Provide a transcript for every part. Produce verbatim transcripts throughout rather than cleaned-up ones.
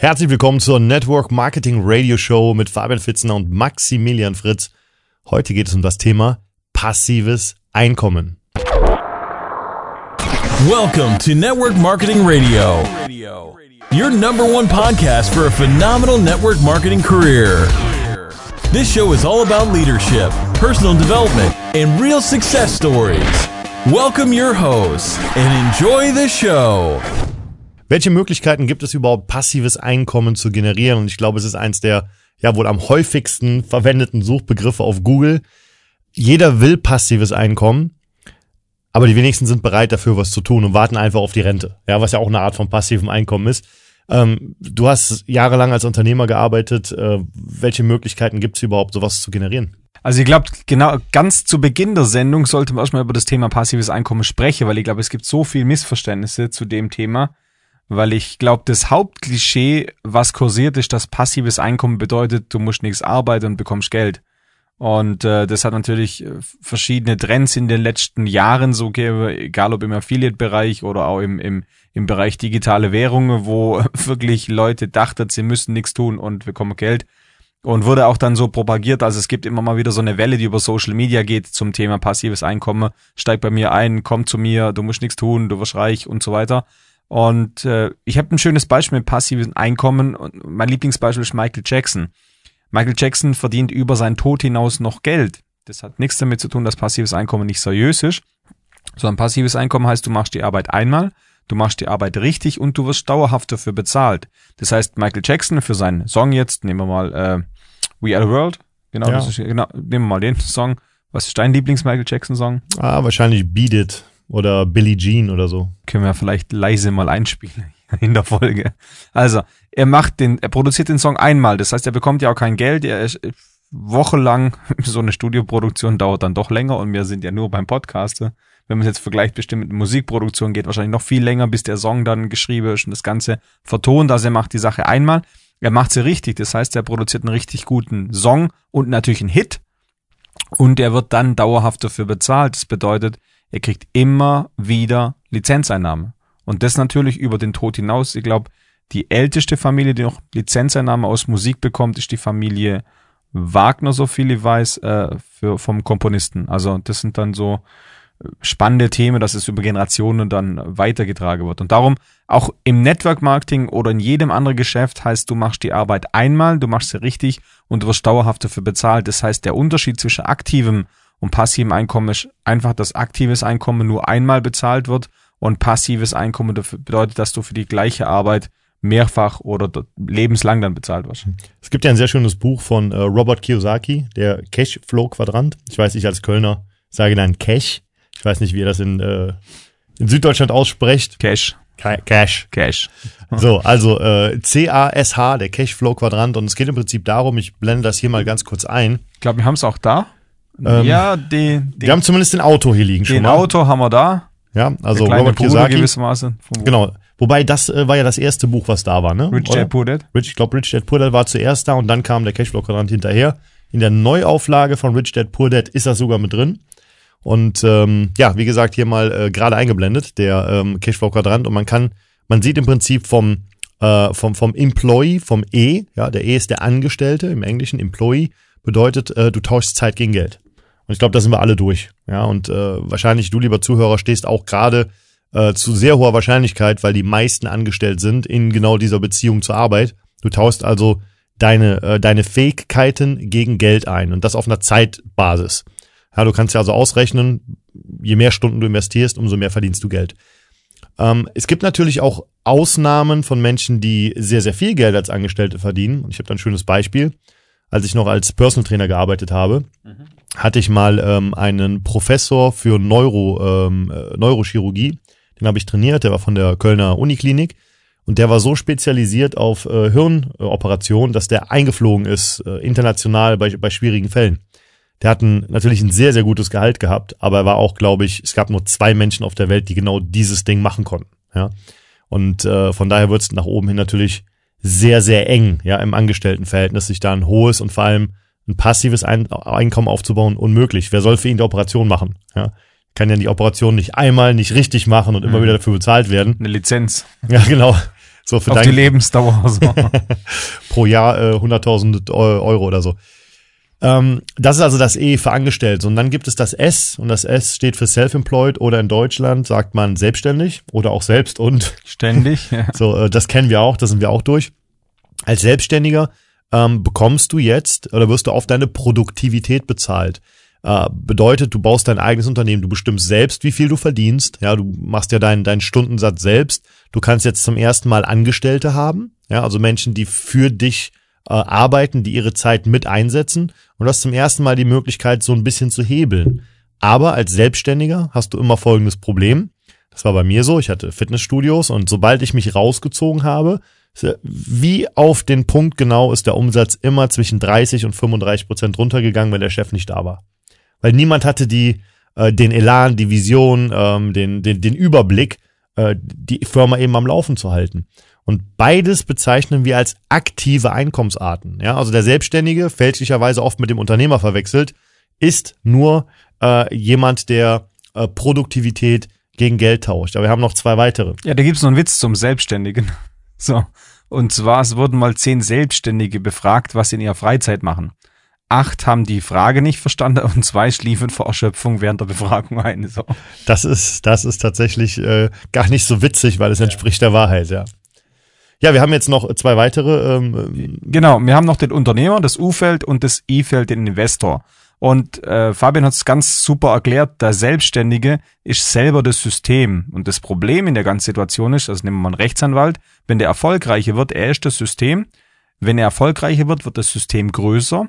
Herzlich willkommen zur Network Marketing Radio Show mit Fabian Fitzner und Maximilian Fritz. Heute geht es um das Thema passives Einkommen. Welcome to Network Marketing Radio, your number one podcast for a phenomenal network marketing career. This show is all about leadership, personal development, and real success stories. Welcome your hosts and enjoy the show. Welche Möglichkeiten gibt es überhaupt, passives Einkommen zu generieren? Und ich glaube, es ist eins der ja wohl am häufigsten verwendeten Suchbegriffe auf Google. Jeder will passives Einkommen, aber die wenigsten sind bereit, dafür was zu tun und warten einfach auf die Rente, ja, was ja auch eine Art von passivem Einkommen ist. Ähm, du hast jahrelang als Unternehmer gearbeitet. Äh, welche Möglichkeiten gibt es überhaupt, sowas zu generieren? Also ich glaube, genau ganz zu Beginn der Sendung sollte man erstmal über das Thema passives Einkommen sprechen, weil ich glaube, es gibt so viel Missverständnisse zu dem Thema. Weil ich glaube, das Hauptklischee, was kursiert, ist, dass passives Einkommen bedeutet, du musst nichts arbeiten und bekommst Geld. Und äh, das hat natürlich verschiedene Trends in den letzten Jahren so gegeben, egal ob im Affiliate-Bereich oder auch im im im Bereich digitale Währungen, wo wirklich Leute dachten, sie müssen nichts tun und bekommen Geld. Und wurde auch dann so propagiert, also es gibt immer mal wieder so eine Welle, die über Social Media geht zum Thema passives Einkommen. Steig bei mir ein, komm zu mir, du musst nichts tun, du wirst reich und so weiter. Und äh, ich habe ein schönes Beispiel mit passivem Einkommen. Und mein Lieblingsbeispiel ist Michael Jackson. Michael Jackson verdient über seinen Tod hinaus noch Geld. Das hat nichts damit zu tun, dass passives Einkommen nicht seriös ist. Sondern passives Einkommen heißt, du machst die Arbeit einmal, du machst die Arbeit richtig und du wirst dauerhaft dafür bezahlt. Das heißt, Michael Jackson für seinen Song jetzt, nehmen wir mal äh, We Are The World. Genau, ja. das ist, genau, nehmen wir mal den Song. Was ist dein Lieblings-Michael Jackson-Song? Ah, wahrscheinlich Beat It. Oder Billie Jean oder so. Können wir vielleicht leise mal einspielen in der Folge. Also, er macht den, er produziert den Song einmal. Das heißt, er bekommt ja auch kein Geld. Er ist wochenlang, so eine Studioproduktion dauert dann doch länger und wir sind ja nur beim Podcaster. Wenn man es jetzt vergleicht, bestimmt mit Musikproduktion geht wahrscheinlich noch viel länger, bis der Song dann geschrieben ist und das Ganze vertont. Also er macht die Sache einmal. Er macht sie richtig. Das heißt, er produziert einen richtig guten Song und natürlich einen Hit. Und er wird dann dauerhaft dafür bezahlt. Das bedeutet, er kriegt immer wieder Lizenzeinnahmen. Und das natürlich über den Tod hinaus. Ich glaube, die älteste Familie, die noch Lizenzeinnahmen aus Musik bekommt, ist die Familie Wagner, so viel ich weiß, äh, für, vom Komponisten. Also das sind dann so spannende Themen, dass es über Generationen dann weitergetragen wird. Und darum, auch im Network-Marketing oder in jedem anderen Geschäft heißt, du machst die Arbeit einmal, du machst sie richtig und du wirst dauerhaft dafür bezahlt. Das heißt, der Unterschied zwischen aktivem und passivem Einkommen ist einfach, dass aktives Einkommen nur einmal bezahlt wird und passives Einkommen bedeutet, dass du für die gleiche Arbeit mehrfach oder lebenslang dann bezahlt wirst. Es gibt ja ein sehr schönes Buch von Robert Kiyosaki, der Cashflow-Quadrant. Ich weiß, ich als Kölner sage dann Cash. Ich weiß nicht, wie ihr das in, äh, in Süddeutschland aussprecht. Cash. Cash. Cash. So, also äh, C A S H, der Cashflow-Quadrant. Und es geht im Prinzip darum, ich blende das hier mal ganz kurz ein. Ich glaube, wir haben es auch da. Ähm, ja, die, die, wir haben zumindest den Autor hier liegen schon mal. Den Autor haben wir da. Ja, also Robert Kiyosaki. Gewissermaßen. Genau. Wobei, das äh, war ja das erste Buch, was da war, ne? Rich Dad Poor Dad. Rich, ich glaube, Rich Dad Poor Dad war zuerst da und dann kam der Cashflow-Quadrant hinterher. In der Neuauflage von Rich Dad Poor Dad ist das sogar mit drin. Und ähm, ja, wie gesagt, hier mal äh, gerade eingeblendet, der ähm, Cashflow-Quadrant. Und man kann, man sieht im Prinzip vom, äh, vom, vom Employee, vom E, ja, der E ist der Angestellte im Englischen, Employee, bedeutet, äh, du tauschst Zeit gegen Geld. Und ich glaube, da sind wir alle durch. Ja, und äh, wahrscheinlich, du, lieber Zuhörer, stehst auch gerade äh, zu sehr hoher Wahrscheinlichkeit, weil die meisten angestellt sind in genau dieser Beziehung zur Arbeit. Du tauschst also deine, äh, deine Fähigkeiten gegen Geld ein und das auf einer Zeitbasis. Ja, du kannst ja also ausrechnen, je mehr Stunden du investierst, umso mehr verdienst du Geld. Ähm, es gibt natürlich auch Ausnahmen von Menschen, die sehr, sehr viel Geld als Angestellte verdienen. Und ich habe da ein schönes Beispiel. Als ich noch als Personal Trainer gearbeitet habe, mhm. hatte ich mal ähm, einen Professor für Neuro, ähm, Neurochirurgie, den habe ich trainiert, der war von der Kölner Uniklinik und der war so spezialisiert auf äh, Hirnoperationen, dass der eingeflogen ist, äh, international bei, bei schwierigen Fällen. Der hat ein, natürlich ein sehr, sehr gutes Gehalt gehabt, aber er war auch, glaube ich, es gab nur zwei Menschen auf der Welt, die genau dieses Ding machen konnten. Ja? Und äh, von daher wird es nach oben hin natürlich sehr, sehr eng, ja, im Angestelltenverhältnis, sich da ein hohes und vor allem ein passives ein- Einkommen aufzubauen, unmöglich. Wer soll für ihn die Operation machen? Ja, kann ja die Operation nicht einmal nicht richtig machen und mhm. immer wieder dafür bezahlt werden. Eine Lizenz. Ja, genau. So für auf dein, die Lebensdauer. So. Pro Jahr äh, hunderttausend Euro oder so. Ähm, das ist also das E für Angestellte. Und dann gibt es das S. Und das S steht für Self-Employed oder in Deutschland sagt man selbstständig oder auch selbst und. Ständig. Ja. So, äh, das kennen wir auch, da sind wir auch durch. Als Selbstständiger ähm, bekommst du jetzt oder wirst du auf deine Produktivität bezahlt. Äh, bedeutet, du baust dein eigenes Unternehmen, du bestimmst selbst, wie viel du verdienst. Ja, du machst ja deinen deinen Stundensatz selbst. Du kannst jetzt zum ersten Mal Angestellte haben, ja, also Menschen, die für dich äh, arbeiten, die ihre Zeit mit einsetzen. Und du hast zum ersten Mal die Möglichkeit, so ein bisschen zu hebeln. Aber als Selbstständiger hast du immer folgendes Problem. Das war bei mir so, ich hatte Fitnessstudios und sobald ich mich rausgezogen habe, wie auf den Punkt genau ist der Umsatz immer zwischen dreißig und fünfunddreißig Prozent runtergegangen, wenn der Chef nicht da war. Weil niemand hatte die äh, den Elan, die Vision, ähm, den, den, den Überblick, äh, die Firma eben am Laufen zu halten. Und beides bezeichnen wir als aktive Einkommensarten. Ja, also der Selbstständige, fälschlicherweise oft mit dem Unternehmer verwechselt, ist nur äh, jemand, der äh, Produktivität gegen Geld tauscht. Aber wir haben noch zwei weitere. Ja, da gibt's noch einen Witz zum Selbstständigen. So. Und zwar, es wurden mal zehn Selbstständige befragt, was sie in ihrer Freizeit machen. Acht haben die Frage nicht verstanden und zwei schliefen vor Erschöpfung während der Befragung ein. So. Das ist, das ist tatsächlich äh, gar nicht so witzig, weil es entspricht der Wahrheit, ja. Ja, wir haben jetzt noch zwei weitere. Ähm, genau, wir haben noch den Unternehmer, das U-Feld und das I-Feld, den Investor. Und äh, Fabian hat es ganz super erklärt, der Selbstständige ist selber das System. Und das Problem in der ganzen Situation ist, also nehmen wir mal einen Rechtsanwalt, wenn der Erfolgreiche wird, er ist das System. Wenn er erfolgreicher wird, wird das System größer.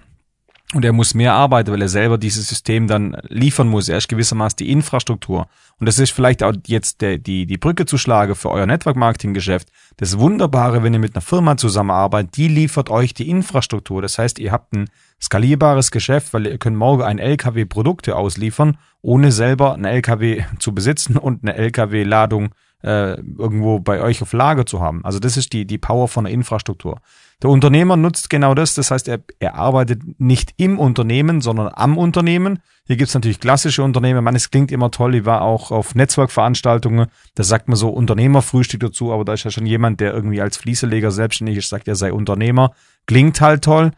Und er muss mehr arbeiten, weil er selber dieses System dann liefern muss. Er ist gewissermaßen die Infrastruktur. Und das ist vielleicht auch jetzt der, die, die Brücke zu schlagen für euer Network-Marketing-Geschäft. Das Wunderbare, wenn ihr mit einer Firma zusammenarbeitet, die liefert euch die Infrastruktur. Das heißt, ihr habt ein skalierbares Geschäft, weil ihr könnt morgen ein L K W Produkte ausliefern, ohne selber einen L K W zu besitzen und eine L K W-Ladung äh, irgendwo bei euch auf Lager zu haben. Also das ist die, die Power von der Infrastruktur. Der Unternehmer nutzt genau das, das heißt, er, er arbeitet nicht im Unternehmen, sondern am Unternehmen. Hier gibt's natürlich klassische Unternehmen, man, es klingt immer toll, ich war auch auf Netzwerkveranstaltungen, da sagt man so Unternehmerfrühstück dazu, aber da ist ja schon jemand, der irgendwie als Fließeleger selbstständig ist, sagt, er sei Unternehmer, klingt halt toll.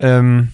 Ähm,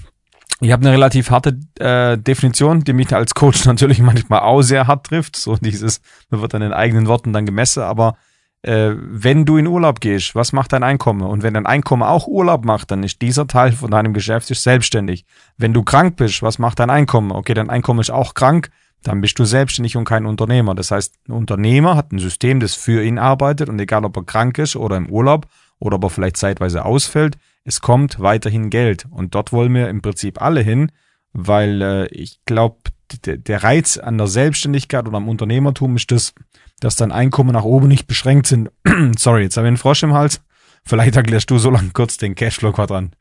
ich habe eine relativ harte äh, Definition, die mich als Coach natürlich manchmal auch sehr hart trifft, so dieses, man wird an den eigenen Worten dann gemessen, aber wenn du in Urlaub gehst, was macht dein Einkommen? Und wenn dein Einkommen auch Urlaub macht, dann ist dieser Teil von deinem Geschäft ist selbstständig. Wenn du krank bist, was macht dein Einkommen? Okay, dein Einkommen ist auch krank, dann bist du selbstständig und kein Unternehmer. Das heißt, ein Unternehmer hat ein System, das für ihn arbeitet und egal, ob er krank ist oder im Urlaub oder ob er vielleicht zeitweise ausfällt, es kommt weiterhin Geld. Und dort wollen wir im Prinzip alle hin, weil äh, ich glaube, der Reiz an der Selbstständigkeit oder am Unternehmertum ist das, dass dein Einkommen nach oben nicht beschränkt sind. Sorry, jetzt haben wir einen Frosch im Hals. Vielleicht erklärst du so lange kurz den Cashflow-Quadrant.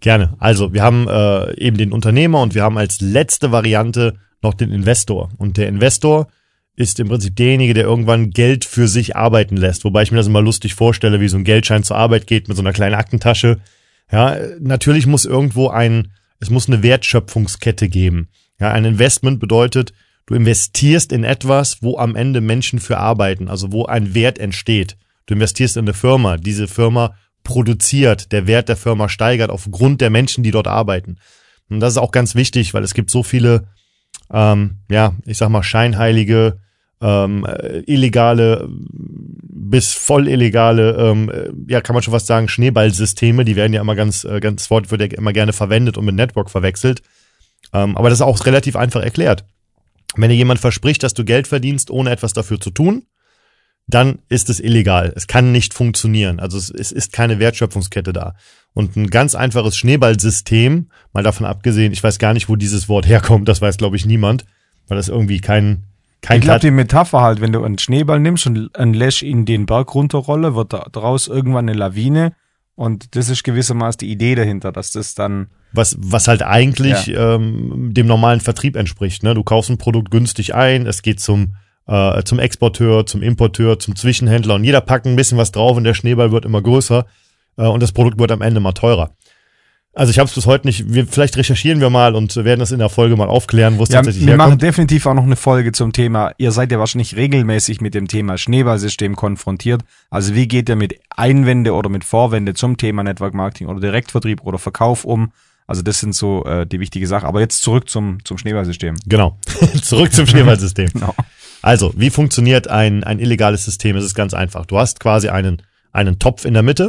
Gerne. Also wir haben äh, eben den Unternehmer und wir haben als letzte Variante noch den Investor. Und der Investor ist im Prinzip derjenige, der irgendwann Geld für sich arbeiten lässt. Wobei ich mir das immer lustig vorstelle, wie so ein Geldschein zur Arbeit geht mit so einer kleinen Aktentasche. Ja, natürlich muss irgendwo ein, es muss eine Wertschöpfungskette geben. Ja, ein Investment bedeutet, du investierst in etwas, wo am Ende Menschen für arbeiten, also wo ein Wert entsteht. Du investierst in eine Firma, diese Firma produziert, der Wert der Firma steigert aufgrund der Menschen, die dort arbeiten. Und das ist auch ganz wichtig, weil es gibt so viele, ähm, ja, ich sag mal scheinheilige, ähm, illegale bis voll illegale, ähm, ja, kann man schon fast sagen, Schneeballsysteme, die werden ja immer ganz, ganz, Wort wird ja immer gerne verwendet und mit Network verwechselt. Ähm, aber das ist auch relativ einfach erklärt. Wenn dir jemand verspricht, dass du Geld verdienst, ohne etwas dafür zu tun, dann ist es illegal. Es kann nicht funktionieren. Also es, es ist keine Wertschöpfungskette da. Und ein ganz einfaches Schneeballsystem, mal davon abgesehen, ich weiß gar nicht, wo dieses Wort herkommt, das weiß, glaube ich, niemand, weil das irgendwie kein... kein ich glaube, die Metapher halt, wenn du einen Schneeball nimmst und einen lässt ihn den Berg runterrollen, wird daraus irgendwann eine Lawine. Und das ist gewissermaßen die Idee dahinter, dass das dann... Was, was halt eigentlich ja. ähm, dem normalen Vertrieb entspricht. Ne? Du kaufst ein Produkt günstig ein, es geht zum, äh, zum Exporteur, zum Importeur, zum Zwischenhändler und jeder packt ein bisschen was drauf und der Schneeball wird immer größer äh, und das Produkt wird am Ende immer teurer. Also ich habe es bis heute nicht, wir, vielleicht recherchieren wir mal und werden das in der Folge mal aufklären, wo es ja tatsächlich herkommt. Wir machen definitiv auch noch eine Folge zum Thema, ihr seid ja wahrscheinlich regelmäßig mit dem Thema Schneeballsystem konfrontiert, also wie geht ihr mit Einwände oder mit Vorwände zum Thema Network Marketing oder Direktvertrieb oder Verkauf um? Also das sind so äh, die wichtige Sache. Aber jetzt zurück zum, zum Schneeballsystem. Genau, zurück zum Schneeballsystem. Genau. Also, wie funktioniert ein, ein illegales System? Es ist ganz einfach. Du hast quasi einen, einen Topf in der Mitte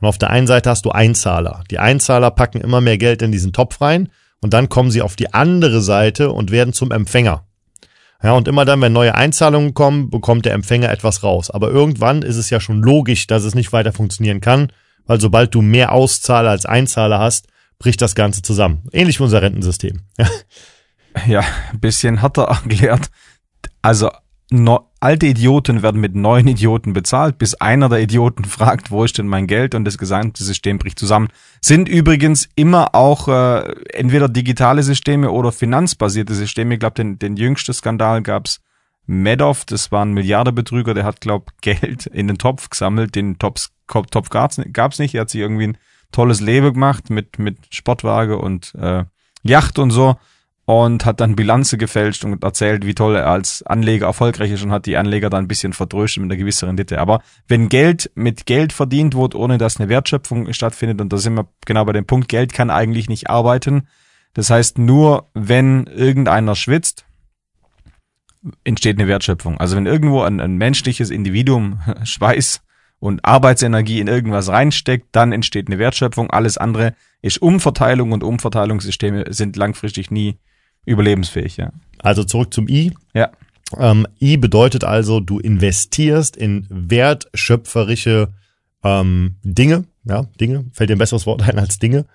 und auf der einen Seite hast du Einzahler. Die Einzahler packen immer mehr Geld in diesen Topf rein und dann kommen sie auf die andere Seite und werden zum Empfänger. Ja, und immer dann, wenn neue Einzahlungen kommen, bekommt der Empfänger etwas raus. Aber irgendwann ist es ja schon logisch, dass es nicht weiter funktionieren kann, weil sobald du mehr Auszahler als Einzahler hast, bricht das Ganze zusammen. Ähnlich wie unser Rentensystem. Ja, ein bisschen härter erklärt. Also no, alte Idioten werden mit neuen Idioten bezahlt, bis einer der Idioten fragt, wo ist denn mein Geld? Und das gesamte System bricht zusammen. Sind übrigens immer auch äh, entweder digitale Systeme oder finanzbasierte Systeme. Ich glaube, den, den jüngsten Skandal gab's Madoff, das war ein Milliardenbetrüger, der hat, glaube ich, Geld in den Topf gesammelt. Den Topf, Topf gab's nicht, er hat sich irgendwie ein tolles Leben gemacht mit mit Sportwagen und äh, Yacht und so und hat dann Bilanzen gefälscht und erzählt, wie toll er als Anleger erfolgreich ist und hat die Anleger dann ein bisschen vertröstet mit einer gewissen Rendite. Aber wenn Geld mit Geld verdient wird, ohne dass eine Wertschöpfung stattfindet, und da sind wir genau bei dem Punkt, Geld kann eigentlich nicht arbeiten. Das heißt, nur wenn irgendeiner schwitzt, entsteht eine Wertschöpfung. Also wenn irgendwo ein, ein menschliches Individuum Schweiß und Arbeitsenergie in irgendwas reinsteckt, dann entsteht eine Wertschöpfung. Alles andere ist Umverteilung und Umverteilungssysteme sind langfristig nie überlebensfähig. Ja. Also zurück zum I. Ja. Ähm, I bedeutet also, du investierst in wertschöpferische ähm, Dinge. Ja, Dinge. Fällt dir ein besseres Wort ein als Dinge?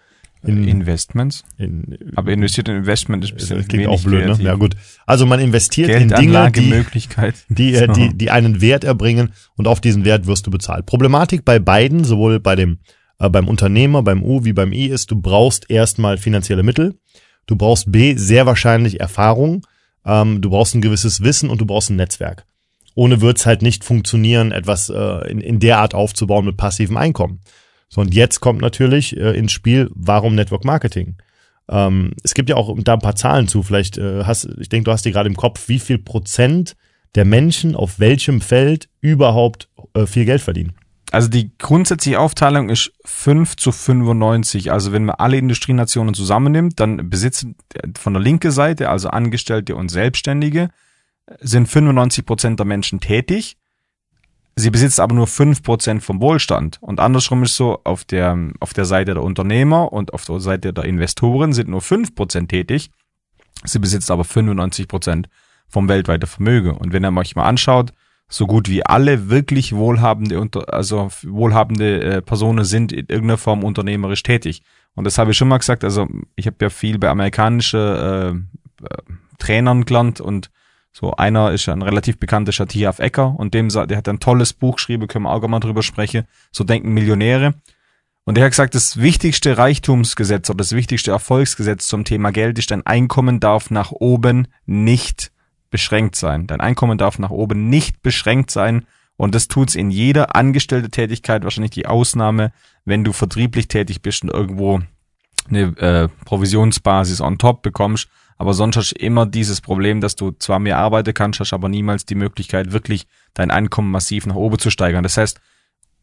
In, Investments. In, aber investiert in Investment ist ein bisschen klingt wenig auch blöd, kreativ. Ne? Ja, gut. Also man investiert Geld, in Dinge, die, die, so. die, die einen Wert erbringen und auf diesen Wert wirst du bezahlt. Problematik bei beiden, sowohl bei dem, äh, beim Unternehmer, beim U wie beim I ist, du brauchst erstmal finanzielle Mittel. Du brauchst B, sehr wahrscheinlich Erfahrung. Ähm, du brauchst ein gewisses Wissen und du brauchst ein Netzwerk. Ohne wird's halt nicht funktionieren, etwas äh, in, in der Art aufzubauen mit passivem Einkommen. So, und jetzt kommt natürlich äh, ins Spiel, warum Network Marketing? Ähm, es gibt ja auch da ein paar Zahlen zu, vielleicht äh, hast, ich denke, du hast die gerade im Kopf, wie viel Prozent der Menschen auf welchem Feld überhaupt äh, viel Geld verdienen. Also die grundsätzliche Aufteilung ist fünf zu fünfundneunzig. Also wenn man alle Industrienationen zusammennimmt, dann besitzen von der linken Seite, also Angestellte und Selbstständige, sind fünfundneunzig Prozent der Menschen tätig. Sie besitzt aber nur fünf Prozent vom Wohlstand. Und andersrum ist so, auf der, auf der Seite der Unternehmer und auf der Seite der Investoren sind nur fünf Prozent tätig. Sie besitzt aber fünfundneunzig Prozent vom weltweiten Vermögen. Und wenn ihr euch mal anschaut, so gut wie alle wirklich wohlhabende, also wohlhabende äh, Personen sind in irgendeiner Form unternehmerisch tätig. Und das habe ich schon mal gesagt, also ich habe ja viel bei amerikanischen äh, äh, Trainern gelernt und so, einer ist ein relativ bekannter T F Ecker und dem der hat ein tolles Buch geschrieben, können wir auch mal drüber sprechen, so denken Millionäre. Und der hat gesagt, das wichtigste Reichtumsgesetz oder das wichtigste Erfolgsgesetz zum Thema Geld ist, dein Einkommen darf nach oben nicht beschränkt sein. Dein Einkommen darf nach oben nicht beschränkt sein und das tut's in jeder angestellten Tätigkeit, wahrscheinlich die Ausnahme, wenn du vertrieblich tätig bist und irgendwo eine äh, Provisionsbasis on top bekommst. Aber sonst hast du immer dieses Problem, dass du zwar mehr arbeiten kannst, hast aber niemals die Möglichkeit, wirklich dein Einkommen massiv nach oben zu steigern. Das heißt,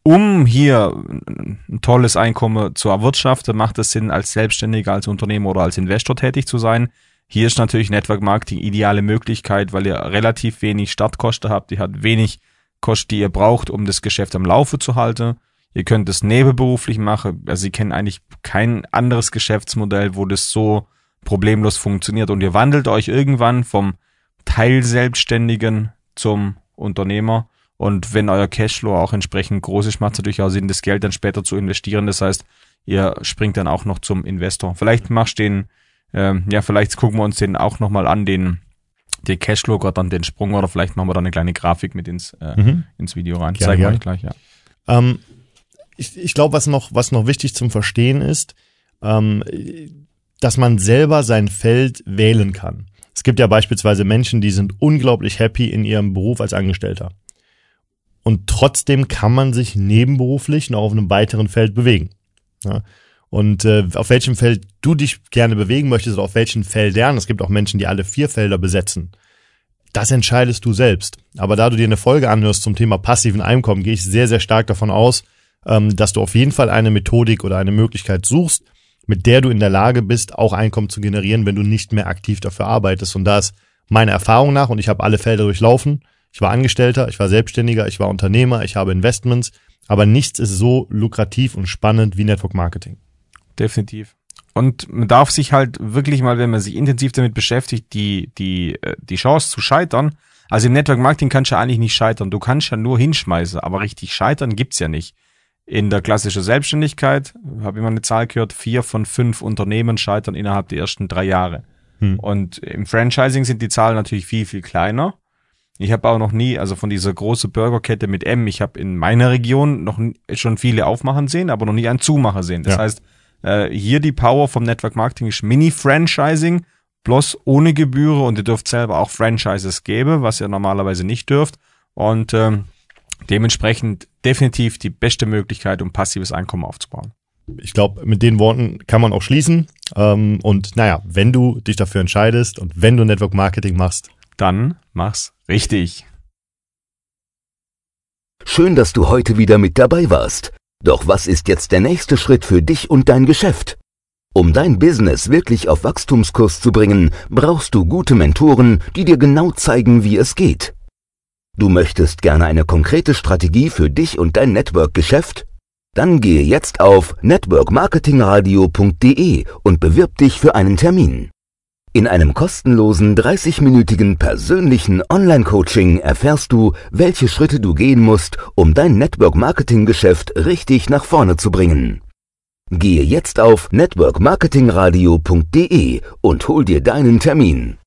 um hier ein tolles Einkommen zu erwirtschaften, macht es Sinn, als Selbstständiger, als Unternehmer oder als Investor tätig zu sein. Hier ist natürlich Network Marketing ideale Möglichkeit, weil ihr relativ wenig Startkosten habt. Ihr habt wenig Kosten, die ihr braucht, um das Geschäft am Laufe zu halten. Ihr könnt es nebenberuflich machen. Also ihr kennt eigentlich kein anderes Geschäftsmodell, wo das so problemlos funktioniert und ihr wandelt euch irgendwann vom Teilselbstständigen zum Unternehmer und wenn euer Cashflow auch entsprechend groß ist, macht es natürlich auch Sinn, das Geld dann später zu investieren, das heißt, ihr springt dann auch noch zum Investor. Vielleicht machst du den, ähm, ja, vielleicht gucken wir uns den auch nochmal an, den, den Cashflow-Quadrant, den Sprung oder vielleicht machen wir da eine kleine Grafik mit ins, äh, mhm. ins Video rein. Gerne, zeigen wir euch gleich, ja. Ähm, ich ich glaube, was noch, was noch wichtig zum Verstehen ist, ähm, dass man selber sein Feld wählen kann. Es gibt ja beispielsweise Menschen, die sind unglaublich happy in ihrem Beruf als Angestellter. Und trotzdem kann man sich nebenberuflich noch auf einem weiteren Feld bewegen. Ja. und äh, auf welchem Feld du dich gerne bewegen möchtest oder auf welchen Feldern. Es gibt auch Menschen, die alle vier Felder besetzen. Das entscheidest du selbst. Aber da du dir eine Folge anhörst zum Thema passiven Einkommen, gehe ich sehr, sehr stark davon aus, ähm, dass du auf jeden Fall eine Methodik oder eine Möglichkeit suchst, mit der du in der Lage bist, auch Einkommen zu generieren, wenn du nicht mehr aktiv dafür arbeitest. Und da ist meiner Erfahrung nach, und ich habe alle Felder durchlaufen, ich war Angestellter, ich war Selbstständiger, ich war Unternehmer, ich habe Investments, aber nichts ist so lukrativ und spannend wie Network Marketing. Definitiv. Und man darf sich halt wirklich mal, wenn man sich intensiv damit beschäftigt, die die die Chance zu scheitern. Also im Network Marketing kannst du ja eigentlich nicht scheitern. Du kannst ja nur hinschmeißen, aber richtig scheitern gibt's ja nicht. In der klassischen Selbstständigkeit, habe ich mal eine Zahl gehört, vier von fünf Unternehmen scheitern innerhalb der ersten drei Jahre. Hm. Und im Franchising sind die Zahlen natürlich viel, viel kleiner. Ich habe auch noch nie, also von dieser großen Burgerkette mit M, ich habe in meiner Region noch schon viele aufmachen sehen, aber noch nie einen Zumacher sehen. Das ja. heißt, hier die Power vom Network Marketing ist Mini-Franchising, bloß ohne Gebühren, und ihr dürft selber auch Franchises geben, was ihr normalerweise nicht dürft, und ähm, dementsprechend definitiv die beste Möglichkeit, um passives Einkommen aufzubauen. Ich glaube, mit den Worten kann man auch schließen, ähm, und naja, wenn du dich dafür entscheidest und wenn du Network Marketing machst, dann mach's richtig. Schön, dass du heute wieder mit dabei warst. Doch was ist jetzt der nächste Schritt für dich und dein Geschäft? Um dein Business wirklich auf Wachstumskurs zu bringen, brauchst du gute Mentoren, die dir genau zeigen, wie es geht. Du möchtest gerne eine konkrete Strategie für dich und dein Network-Geschäft? Dann gehe jetzt auf network marketing radio punkt de und bewirb dich für einen Termin. In einem kostenlosen dreißig-minütigen persönlichen Online-Coaching erfährst du, welche Schritte du gehen musst, um dein Network-Marketing-Geschäft richtig nach vorne zu bringen. Gehe jetzt auf network marketing radio punkt de und hol dir deinen Termin.